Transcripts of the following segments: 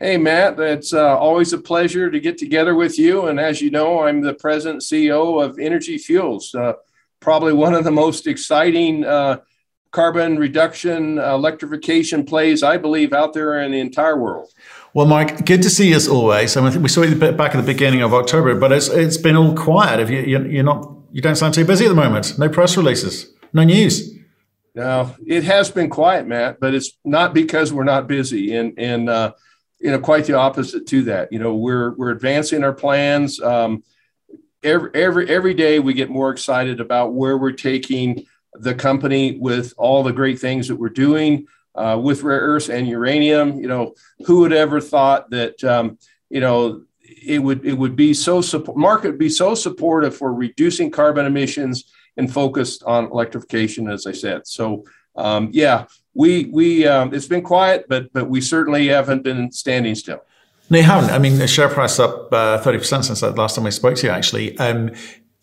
Hey, Matt, it's always a pleasure to get together with you. And as you know, I'm the president and CEO of Energy Fuels, probably one of the most exciting carbon reduction, electrification plays, I believe, out there in the entire world. Well, Mike, good to see you as always. I mean, I think we saw you back at the beginning of October, but it's been all quiet. If you don't sound too busy at the moment. No press releases, no news. No, it has been quiet, Matt, but it's not because we're not busy. You know, quite the opposite to that. You know, we're advancing our plans. Every day we get more excited about where we're taking the company with all the great things that we're doing with rare earths and uranium. You know, who would ever thought that you know, it would be so market would be so supportive for reducing carbon emissions and focused on electrification, as I said. So yeah. We it's been quiet, but we certainly haven't been standing still. No, you haven't. I mean, the share price up 30% since that last time we spoke to you, actually. And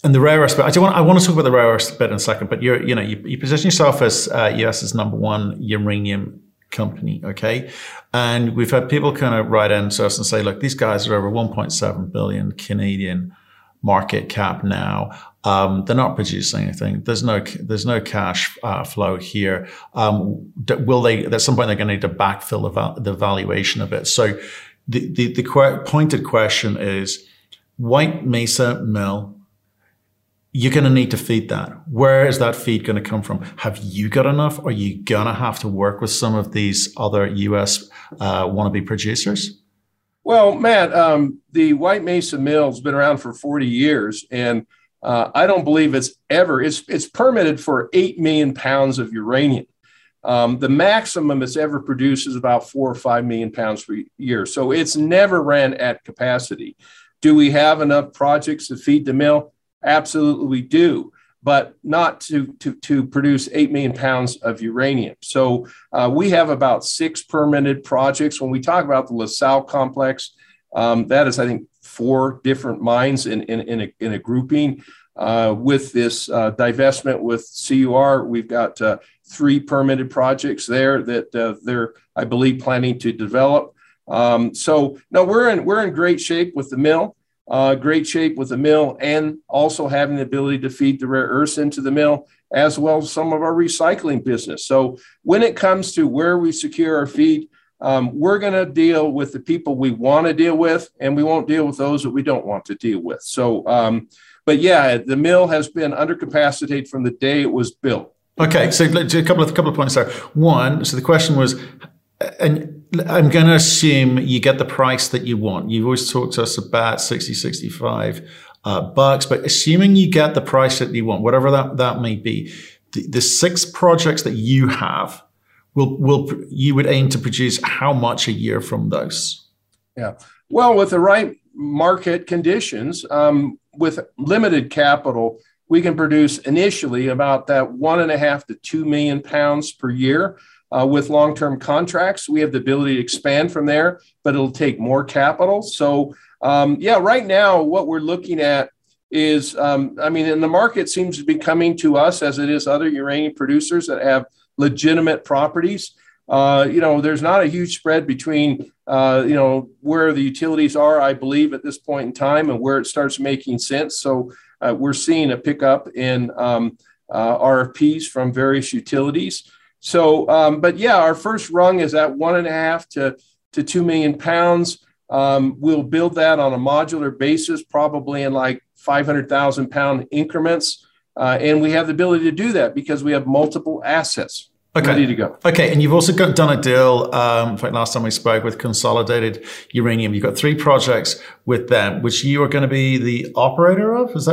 the rare earths, but I want to talk about the rare earths bit in a second. But you position yourself as US's #1 uranium company, okay? And we've had people kind of write in to us and say, look, these guys are over 1.7 billion Canadian market cap now. They're not producing anything. There's no cash flow here. Will they? At some point, they're going to need to backfill the valuation of it. So, the pointed question is: White Mesa Mill. You're going to need to feed that. Where is that feed going to come from? Have you got enough? Are you going to have to work with some of these other U.S. wannabe producers? Well, Matt, the White Mesa Mill has been around for 40 years, and I don't believe it's permitted for 8 million pounds of uranium. The maximum it's ever produced is about 4 or 5 million pounds per year. So it's never ran at capacity. Do we have enough projects to feed the mill? Absolutely we do, but not to produce 8 million pounds of uranium. So we have about 6 permitted projects. When we talk about the LaSalle complex, that is, I think, 4 different mines in a grouping. With this divestment with CUR, we've got 3 permitted projects there that they're, I believe, planning to develop. So no, we're in great shape with the mill, and also having the ability to feed the rare earths into the mill, as well as some of our recycling business. So when it comes to where we secure our feed, we're going to deal with the people we want to deal with, and we won't deal with those that we don't want to deal with. So, but yeah, the mill has been undercapacitated from the day it was built. Okay, so a couple of points there. One, so the question was, and I'm going to assume you get the price that you want. You've always talked to us about 60, 65 bucks, but assuming you get the price that you want, whatever that may be, the 6 projects that you have, you would aim to produce how much a year from those? Yeah. Well, with the right market conditions, with limited capital, we can produce initially about that 1.5 to 2 million pounds per year. With long-term contracts, we have the ability to expand from there, but it'll take more capital. So, yeah, right now what we're looking at is, I mean, and the market seems to be coming to us as it is other uranium producers that have legitimate properties. You know, there's not a huge spread between, you know, where the utilities are, I believe, at this point in time and where it starts making sense. So we're seeing a pickup in RFPs from various utilities. So, but yeah, our first rung is at 1.5 to 2 million pounds. We'll build that on a modular basis, probably in like 500,000 pound increments. And we have the ability to do that because we have multiple assets ready to go. Okay. And you've also done a deal, in fact, last time we spoke with Consolidated Uranium. You've got 3 projects with them, which you are going to be the operator of. Is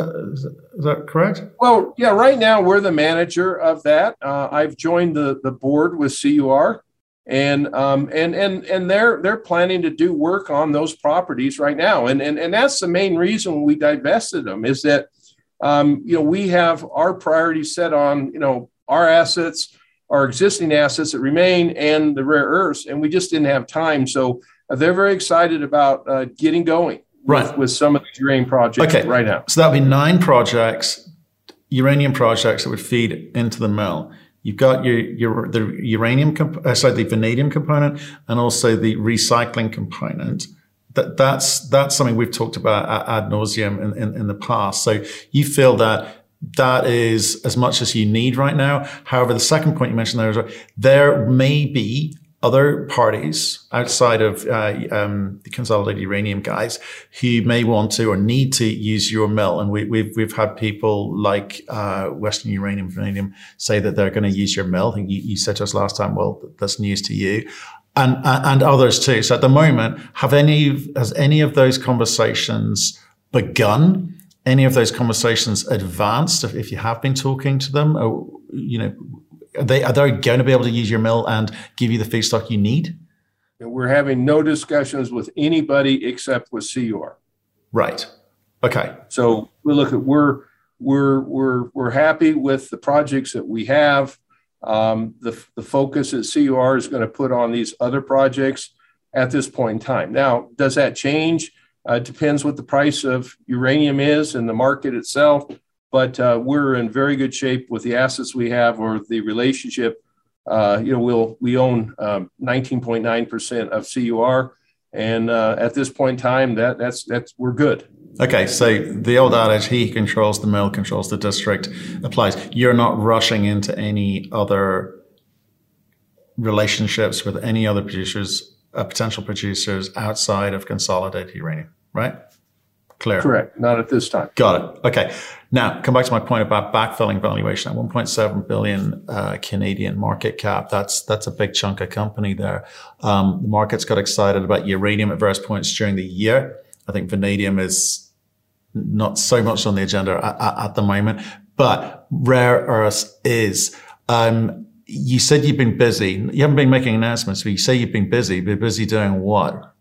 that correct? Well, yeah, right now we're the manager of that. I've joined the board with CUR, and they're planning to do work on those properties right now. And that's the main reason we divested them is that, you know, we have our priorities set on, you know, our assets, our existing assets that remain and the rare earths. And we just didn't have time. So they're very excited about getting going with some of the uranium projects right now. So that would be 9 projects, uranium projects that would feed into the mill. You've got the vanadium component, and also the recycling component. That's something we've talked about ad nauseum in the past. So you feel that that is as much as you need right now. However, the second point you mentioned there is there may be other parties outside of the Consolidated Uranium guys who may want to or need to use your mill, and we've had people like Western Uranium Vanadium say that they're going to use your mill. I think you said to us last time, well, that's news to you, and others too. So at the moment, has any of those conversations begun? Any of those conversations advanced? If you have been talking to them, or, you know. Are they going to be able to use your mill and give you the feedstock you need? And we're having no discussions with anybody except with CUR. Right. Okay. So we look at we're happy with the projects that we have. The focus that CUR is going to put on these other projects at this point in time. Now, does that change? It depends what the price of uranium is and the market itself. But we're in very good shape with the assets we have or the relationship. We own 19.9% of CUR, and at this point in time, that's we're good. Okay, so the old adage, he controls the mill, controls the district, applies. You're not rushing into any other relationships with any other producers, potential producers outside of Consolidated Uranium, right? Clear. Correct. Not at this time. Got it. Okay. Now, come back to my point about backfilling valuation. At 1.7 billion Canadian market cap, that's a big chunk of company there. The market's got excited about uranium at various points during the year. I think vanadium is not so much on the agenda at the moment, but rare earths is. You said you've been busy. You haven't been making announcements, but you say you've been busy. But busy doing what?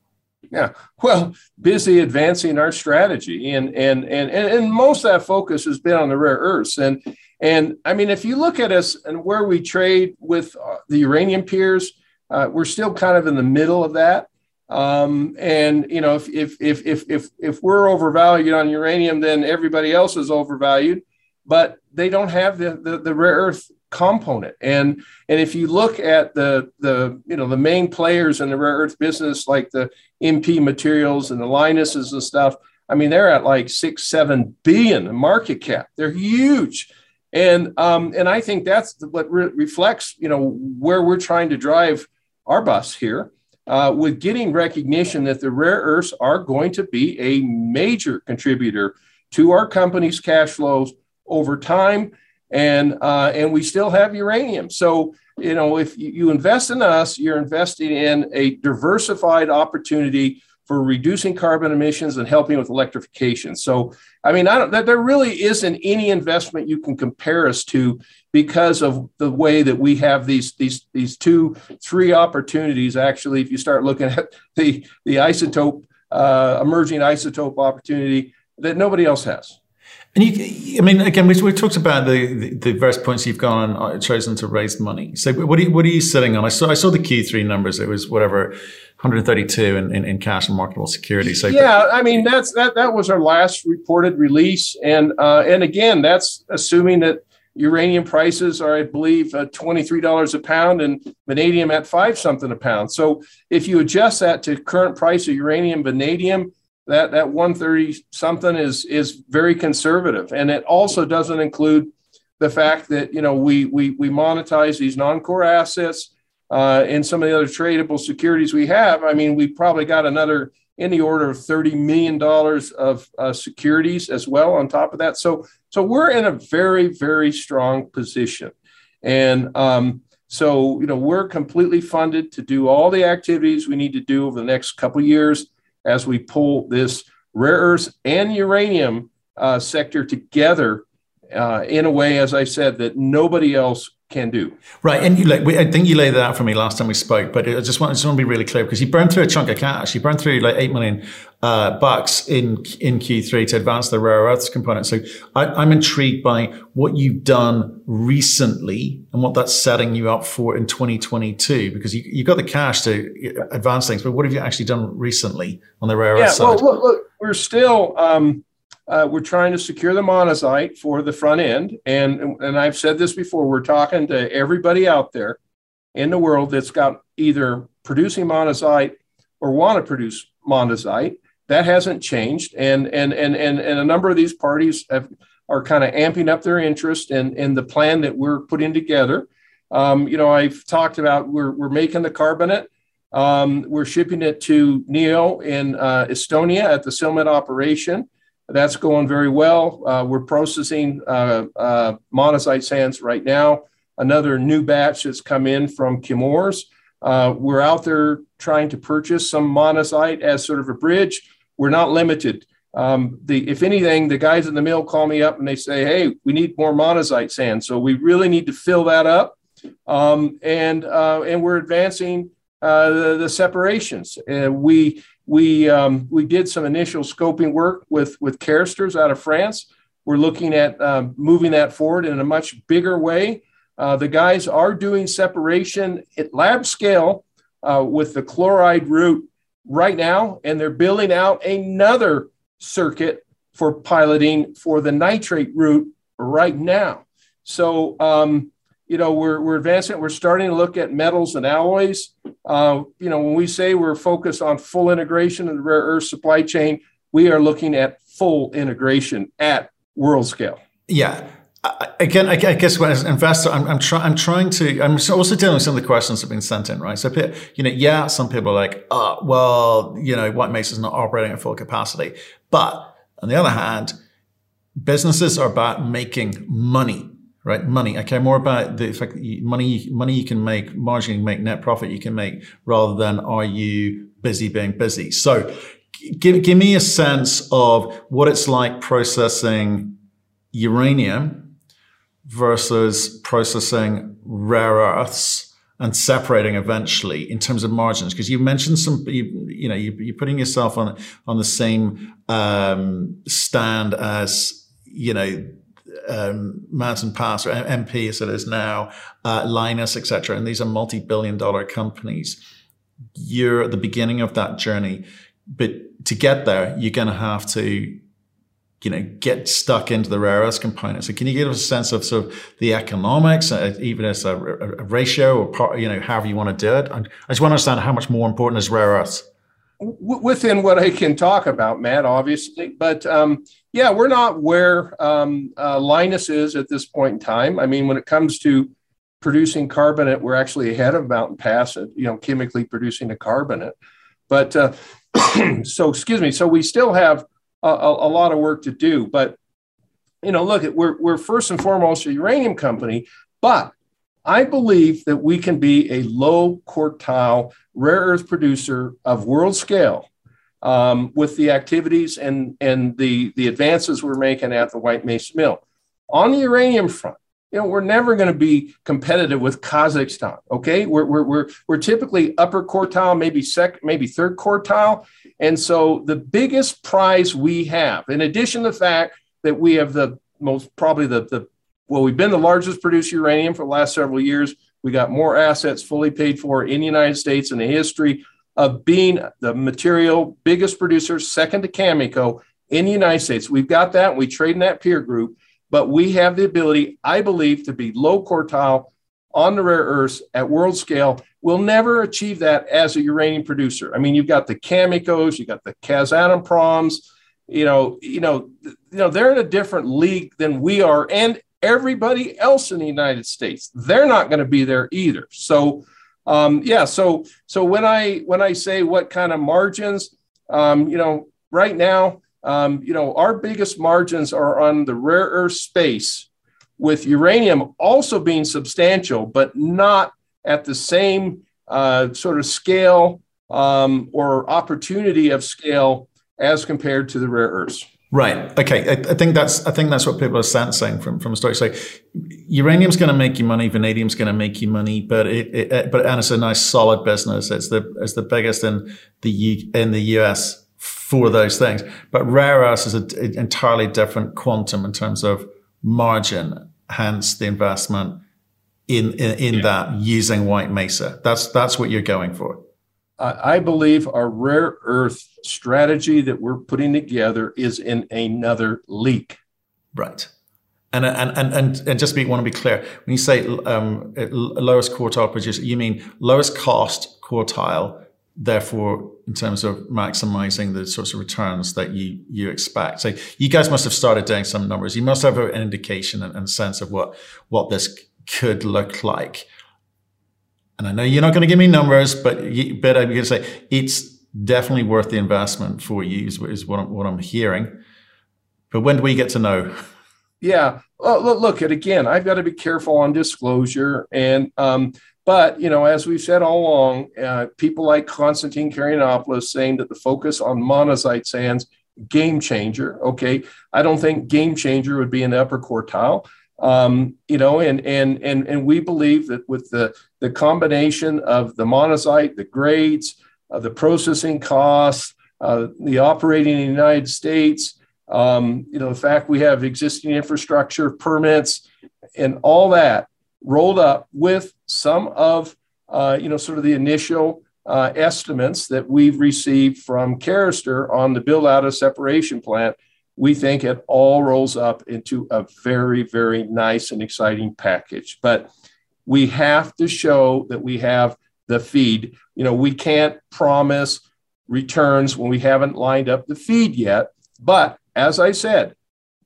Yeah, well, busy advancing our strategy, and most of that focus has been on the rare earths. And I mean, if you look at us and where we trade with the uranium peers, we're still kind of in the middle of that. And you know, if we're overvalued on uranium, then everybody else is overvalued, but they don't have the rare earth component. And if you look at the main players in the rare earth business, like the MP Materials and the Lynases and stuff, I mean, they're at like 6-7 billion market cap. They're huge. And I think that's what reflects, you know, where we're trying to drive our bus here with getting recognition that the rare earths are going to be a major contributor to our company's cash flows over time. And we still have uranium. So, you know, if you invest in us, you're investing in a diversified opportunity for reducing carbon emissions and helping with electrification. So, I mean, there really isn't any investment you can compare us to because of the way that we have these 2-3 opportunities. Actually, if you start looking at the isotope, emerging isotope opportunity that nobody else has. And you, I mean, again, we talked about the various points you've gone and chosen to raise money. So what are you sitting on? I saw the Q3 numbers. It was whatever, 132 in cash and marketable securities. So yeah, I mean, that was our last reported release, and again, that's assuming that uranium prices are, I believe, $23 a pound, and vanadium at $5 something a pound. So if you adjust that to current price of uranium, vanadium. That 130 something is very conservative, and it also doesn't include the fact that, you know, we monetize these non-core assets and some of the other tradable securities we have. I mean, we probably got another in the order of $30 million of securities as well on top of that. So we're in a very, very strong position, and so, you know, we're completely funded to do all the activities we need to do over the next couple of years as we pull this rare earths and uranium sector together in a way, as I said, that nobody else can do. Right, and I think you laid that out for me last time we spoke, but I just want to be really clear, because you burned through a chunk of cash. You burned through like $8 million bucks in Q3 to advance the rare earths component. So I'm intrigued by what you've done recently and what that's setting you up for in 2022, because you've got the cash to advance things, but what have you actually done recently on the rare earth side? Well, look, we're still We're trying to secure the monazite for the front end. And I've said this before, we're talking to everybody out there in the world that's got either producing monazite or want to produce monazite. That hasn't changed. And a number of these parties are kind of amping up their interest in the plan that we're putting together. You know, I've talked about we're making the carbonate. We're shipping it to NIO in Estonia at the Silmet operation. That's going very well. We're processing monazite sands right now. Another new batch that's come in from Kimor's. We're out there trying to purchase some monazite as sort of a bridge. We're not limited. If anything, the guys in the mill call me up and they say, hey, we need more monazite sand. So we really need to fill that up. And we're advancing the separations. We did some initial scoping work with Caristers out of France. We're looking at moving that forward in a much bigger way. The guys are doing separation at lab scale with the chloride route right now, and they're building out another circuit for piloting for the nitrate route right now. So, you know, we're advancing. We're starting to look at metals and alloys. You know, when we say we're focused on full integration of the rare earth supply chain, we are looking at full integration at world scale. Yeah. Again, I guess when as an investor, I'm also dealing with some of the questions that have been sent in, right? So, you know, yeah, some people are like, oh, well, you know, White Mesa's not operating at full capacity. But on the other hand, businesses are about making money, right? Money. I care more about the fact that money you can make, margin you can make, net profit you can make, rather than are you busy being busy. So give me a sense of what it's like processing uranium versus processing rare earths and separating eventually in terms of margins, because you mentioned you're putting yourself on the same stand as Mountain Pass or MP as it is now, Lynas, etc. And these are multi-billion-dollar companies. You're at the beginning of that journey, but to get there, you're going to have to, you know, get stuck into the rare earths component. So can you give us a sense of sort of the economics, even as a ratio or part, you know, however you want to do it? I just want to understand how much more important is rare earths. Within what I can talk about, Matt, obviously. But yeah, we're not where Lynas is at this point in time. I mean, when it comes to producing carbonate, we're actually ahead of Mountain Pass, you know, chemically producing the carbonate. But so we still have a lot of work to do, but you know, look, we're first and foremost a uranium company, but I believe that we can be a low quartile rare earth producer of world scale with the activities and the advances we're making at the White Mesa Mill. On the uranium front, you know, we're never going to be competitive with Kazakhstan. Okay, we're typically upper quartile, maybe third quartile, and so the biggest prize we have, in addition to the fact that we have we've been the largest producer of uranium for the last several years. We got more assets fully paid for in the United States in the history of being the material biggest producer, second to Cameco in the United States. We've got that. And we trade in that peer group. But we have the ability, I believe, to be low quartile on the rare earths at world scale. We'll never achieve that as a uranium producer. I mean, you've got the Camecos, you've got the Kazatomprom, they're in a different league than we are, and everybody else in the United States. They're not going to be there either. So, So when I say what kind of margins, right now. Our biggest margins are on the rare earth space, with uranium also being substantial, but not at the same sort of scale or opportunity of scale as compared to the rare earths. Right. Okay. I think that's what people are sensing from a story. So uranium's going to make you money. Vanadium's going to make you money, but it's a nice solid business. It's the biggest in the US. For those things, but rare earths is an entirely different quantum in terms of margin. Hence, the investment in that using White Mesa. That's what you're going for. I believe our rare earth strategy that we're putting together is in another leak. Right. And just want to be clear, when you say lowest quartile producer, you mean lowest cost quartile, therefore, in terms of maximizing the sorts of returns that you expect. So you guys must have started doing some numbers. You must have an indication and sense of what this could look like. And I know you're not going to give me numbers, but I'm going to say it's definitely worth the investment for you is what I'm hearing. But when do we get to know? Yeah. Well, look, and again, I've got to be careful on disclosure. And, but, you know, as we've said all along, people like Constantine Karianopoulos saying that the focus on monazite sands, game changer. Okay. I don't think game changer would be an upper quartile. You know, and we believe that with the combination of the monazite, the grades, the processing costs, the operating in the United States, you know, the fact we have existing infrastructure, permits, and all that rolled up with some of, you know, sort of the initial estimates that we've received from Caristers on the build out of separation plant, we think it all rolls up into a very, very nice and exciting package. But we have to show that we have the feed. You know, we can't promise returns when we haven't lined up the feed yet. But as I said,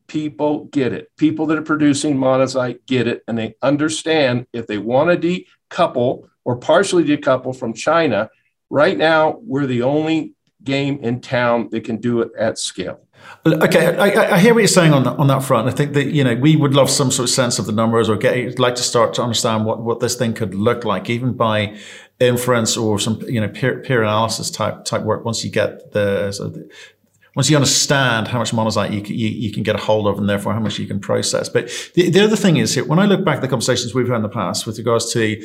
people get it. People that are producing monazite get it, and they understand if they want to decouple or partially decouple from China, right now we're the only game in town that can do it at scale. Okay, I hear what you're saying on that front. I think that, you know, we would love some sort of sense of the numbers or like to start to understand what this thing could look like, even by inference or some, you know, peer analysis type work. Once you get once you understand how much monazite you can get a hold of and therefore how much you can process. But the other thing is here, when I look back at the conversations we've had in the past with regards to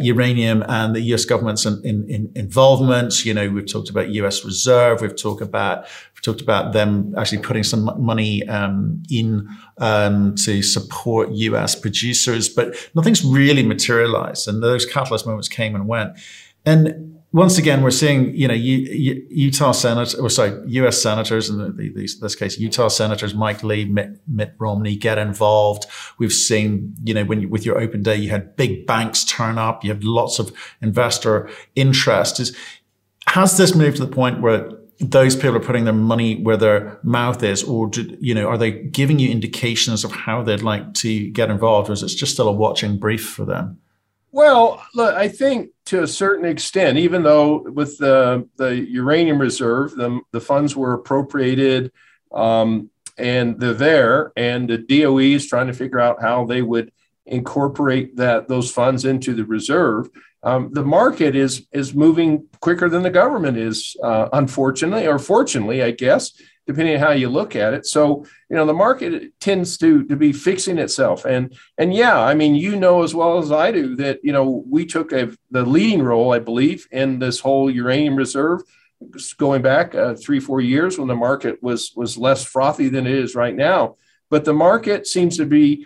uranium and the US government's in involvement, you know, we've talked about US Reserve, we've talked about them actually putting some money in to support US producers, but nothing's really materialized. And those catalyst moments came and went. And once again, we're seeing, you know, U.S. senators, and this case, Utah senators Mike Lee, Mitt Romney get involved. We've seen, you know, with your open day, you had big banks turn up. You had lots of investor interest. Has this moved to the point where those people are putting their money where their mouth is, or you know, are they giving you indications of how they'd like to get involved, or is it just still a watching brief for them? Well, look, I think to a certain extent, even though with the uranium reserve, the funds were appropriated and they're there, and the DOE is trying to figure out how they would incorporate those funds into the reserve. The market is moving quicker than the government is, unfortunately, or fortunately, I guess, depending on how you look at it. So, you know, the market tends to be fixing itself. And yeah, I mean, you know, as well as I do that, you know, we took the leading role, I believe, in this whole uranium reserve going back 3-4 years when the market was less frothy than it is right now. But the market seems to be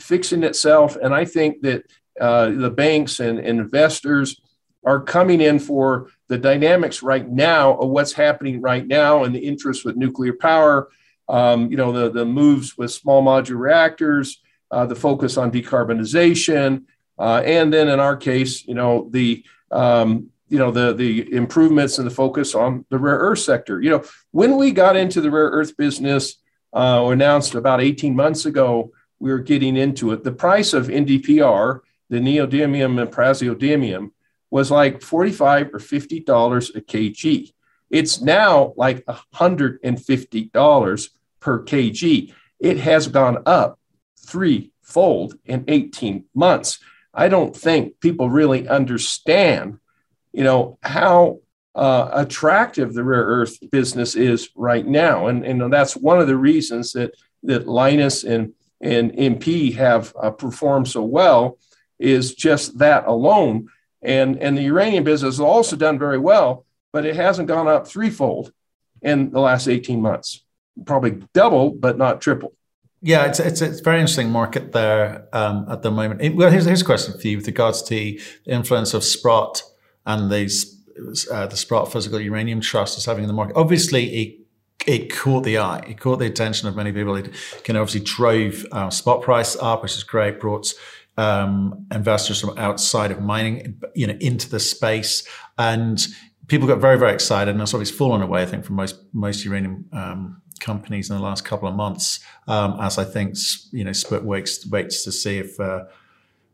fixing itself. And I think that the banks and investors are coming in for the dynamics right now of what's happening right now and the interest with nuclear power, you know, the moves with small modular reactors, the focus on decarbonization, and then in our case, you know, the improvements and the focus on the rare earth sector. You know, when we got into the rare earth business, or announced about 18 months ago, we were getting into it. The price of NDPR, the neodymium and praseodymium, was like $45 or $50 a kg. It's now like $150 per kg. It has gone up threefold in 18 months. I don't think people really understand, you know, how attractive the rare earth business is right now. And that's one of the reasons that Lynas and MP have performed so well is just that alone. And the uranium business has also done very well, but it hasn't gone up threefold in the last 18 months. Probably double, but not triple. Yeah, it's a very interesting market there at the moment. Well, here's a question for you with regards to the influence of Sprott and these the Sprott Physical Uranium Trust is having in the market. Obviously, it caught the eye. It caught the attention of many people. It obviously drove spot price up, which is great. Brought investors from outside of mining, into the space, and people got very, very excited. And that's obviously fallen away, I think, from most uranium companies in the last couple of months, as I think Sprott waits to see if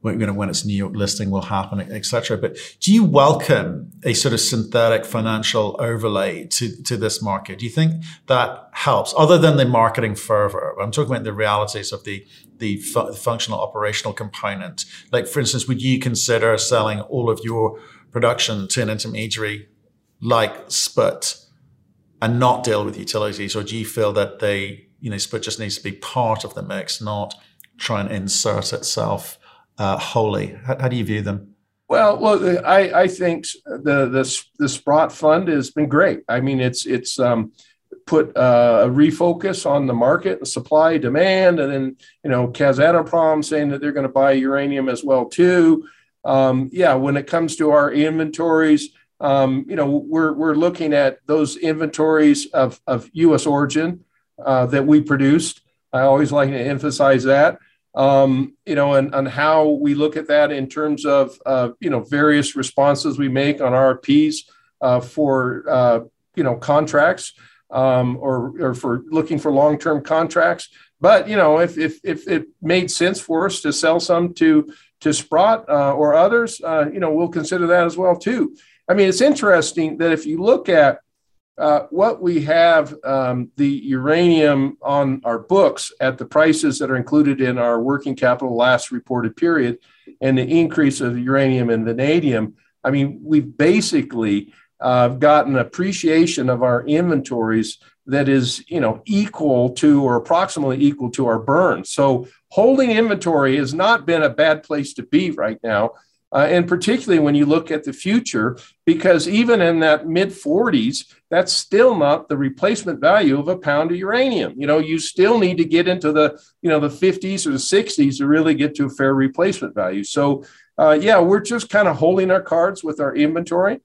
when its New York listing will happen, etc. But do you welcome a sort of synthetic financial overlay to this market? Do you think that helps, other than the marketing fervor? I'm talking about the realities of the functional operational component. Like, for instance, would you consider selling all of your production to an intermediary like Sprott and not deal with utilities? Or do you feel that Sprott just needs to be part of the mix, not try and insert itself wholly? How do you view them? Well, look, I think the Sprott Fund has been great. I mean, it's put a refocus on the market and supply demand, and then Kazatomprom saying that they're going to buy uranium as well too. Yeah, when it comes to our inventories, we're looking at those inventories of U.S. origin that we produced. I always like to emphasize that. And how we look at that in terms of, various responses we make on RFPs for, contracts or for looking for long-term contracts. But, if it made sense for us to sell some to Sprott or others, we'll consider that as well, too. I mean, it's interesting that if you look at what we have, the uranium on our books at the prices that are included in our working capital last reported period, and the increase of uranium and vanadium, I mean, we've basically gotten appreciation of our inventories that is, equal to or approximately equal to our burn. So holding inventory has not been a bad place to be right now. And particularly when you look at the future, because even in that mid-40s, that's still not the replacement value of a pound of uranium. You still need to get into the, the 50s or the 60s to really get to a fair replacement value. So, yeah, we're just kind of holding our cards with our inventory,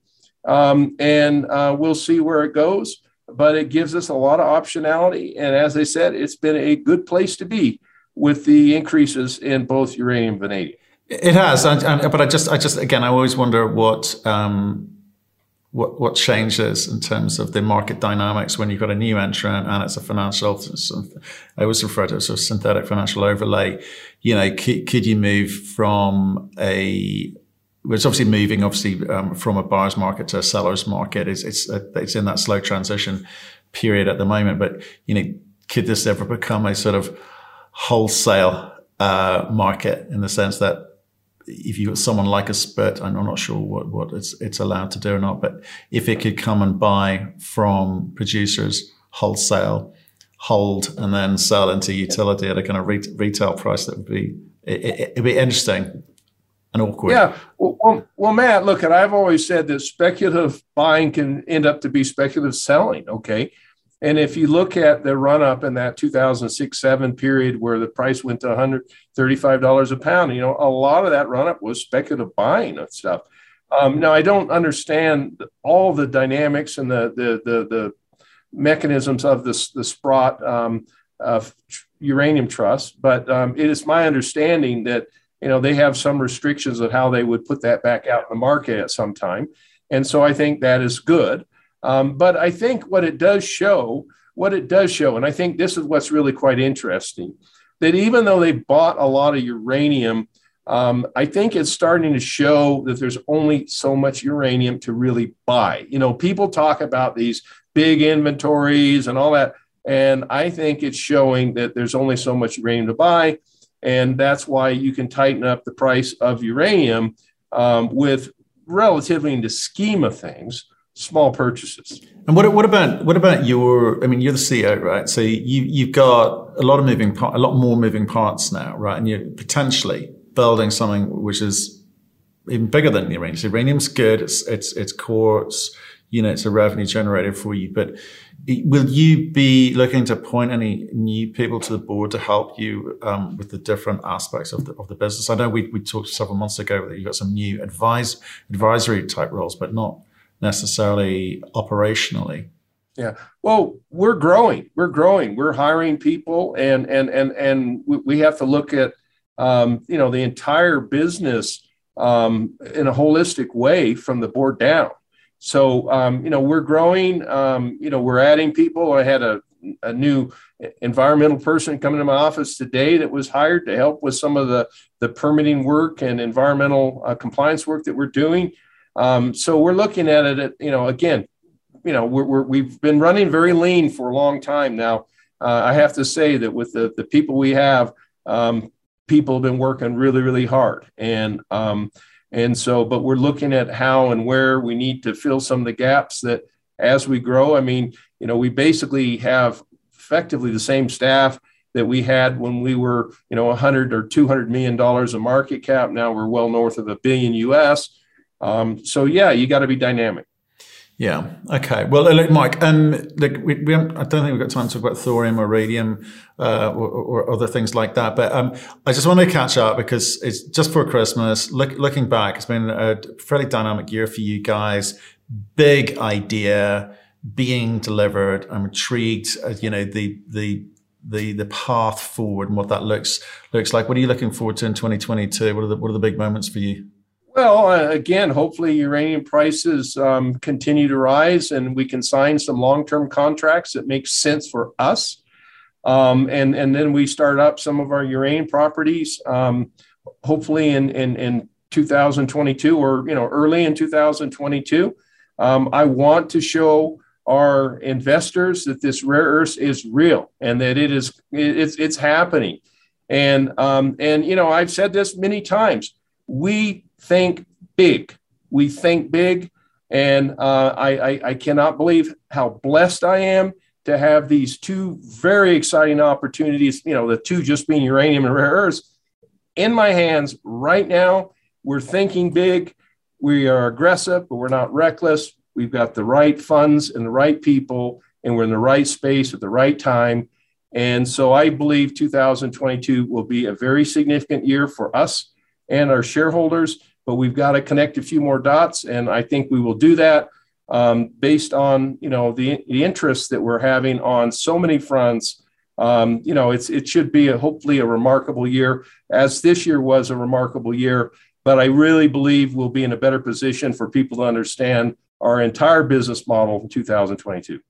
and we'll see where it goes. But it gives us a lot of optionality. And as I said, it's been a good place to be with the increases in both uranium and vanadium. It has, but I just again, I always wonder what changes in terms of the market dynamics when you've got a new entrant and it's a financial. I always refer to it as a synthetic financial overlay. Could you move from a? It's obviously moving, from a buyer's market to a seller's market. It's in that slow transition period at the moment. But could this ever become a sort of wholesale market, in the sense that? If you got someone like a Sprott, I'm not sure what it's allowed to do or not, but if it could come and buy from producers wholesale, hold, and then sell into utility at a kind of retail price, that would be it'd be interesting and awkward. Yeah. Well, Matt, look, and I've always said that speculative buying can end up to be speculative selling. Okay. And if you look at the run-up in that 2006-07 period where the price went to $135 a pound, a lot of that run-up was speculative buying and stuff. Now, I don't understand all the dynamics and the mechanisms of the Sprott Uranium Trust, but it is my understanding that, they have some restrictions of how they would put that back out in the market at some time. And so I think that is good. But I think what it does show, and I think this is what's really quite interesting, that even though they bought a lot of uranium, I think it's starting to show that there's only so much uranium to really buy. People talk about these big inventories and all that, and I think it's showing that there's only so much uranium to buy, and that's why you can tighten up the price of uranium with relatively, in the scheme of things, small purchases. And what about your? I mean, you're the CEO, right? So you've got a lot more moving parts now, right? And you're potentially building something which is even bigger than the uranium. So uranium's good. It's core. It's a revenue generator for you. But will you be looking to appoint any new people to the board to help you with the different aspects of the business? I know we talked several months ago that you've got some new advisory type roles, but not. necessarily operationally? Yeah. Well, we're growing. We're hiring people, and we have to look at the entire business in a holistic way from the board down. So we're growing. We're adding people. I had a new environmental person coming to my office today that was hired to help with some of the permitting work and environmental compliance work that we're doing. So we're looking at it, we've been running very lean for a long time now. I have to say that with the people we have, people have been working really, really hard. But we're looking at how and where we need to fill some of the gaps that as we grow. We basically have effectively the same staff that we had when we were, $100 or $200 million of market cap. Now we're well north of $1 billion US. You got to be dynamic. Yeah. Okay. Well, look, Mike, we I don't think we've got time to talk about thorium or radium or other things like that. But I just want to catch up because it's just for Christmas. Looking back, it's been a fairly dynamic year for you guys. Big idea being delivered. I'm intrigued at, the path forward and what that looks like. What are you looking forward to in 2022? What are the big moments for you? Well, again, hopefully uranium prices continue to rise and we can sign some long-term contracts that make sense for us. And then we start up some of our uranium properties, hopefully in 2022 or, early in 2022. I want to show our investors that this rare earth is real and that it's happening. And I've said this many times. We think big. And I cannot believe how blessed I am to have these two very exciting opportunities, the two just being uranium and rare earths in my hands right now. We're thinking big. We are aggressive, but we're not reckless. We've got the right funds and the right people, and we're in the right space at the right time. And so I believe 2022 will be a very significant year for us and our shareholders, but we've got to connect a few more dots. And I think we will do that based on, the interest that we're having on so many fronts. It should be hopefully a remarkable year, as this year was a remarkable year, but I really believe we'll be in a better position for people to understand our entire business model in 2022.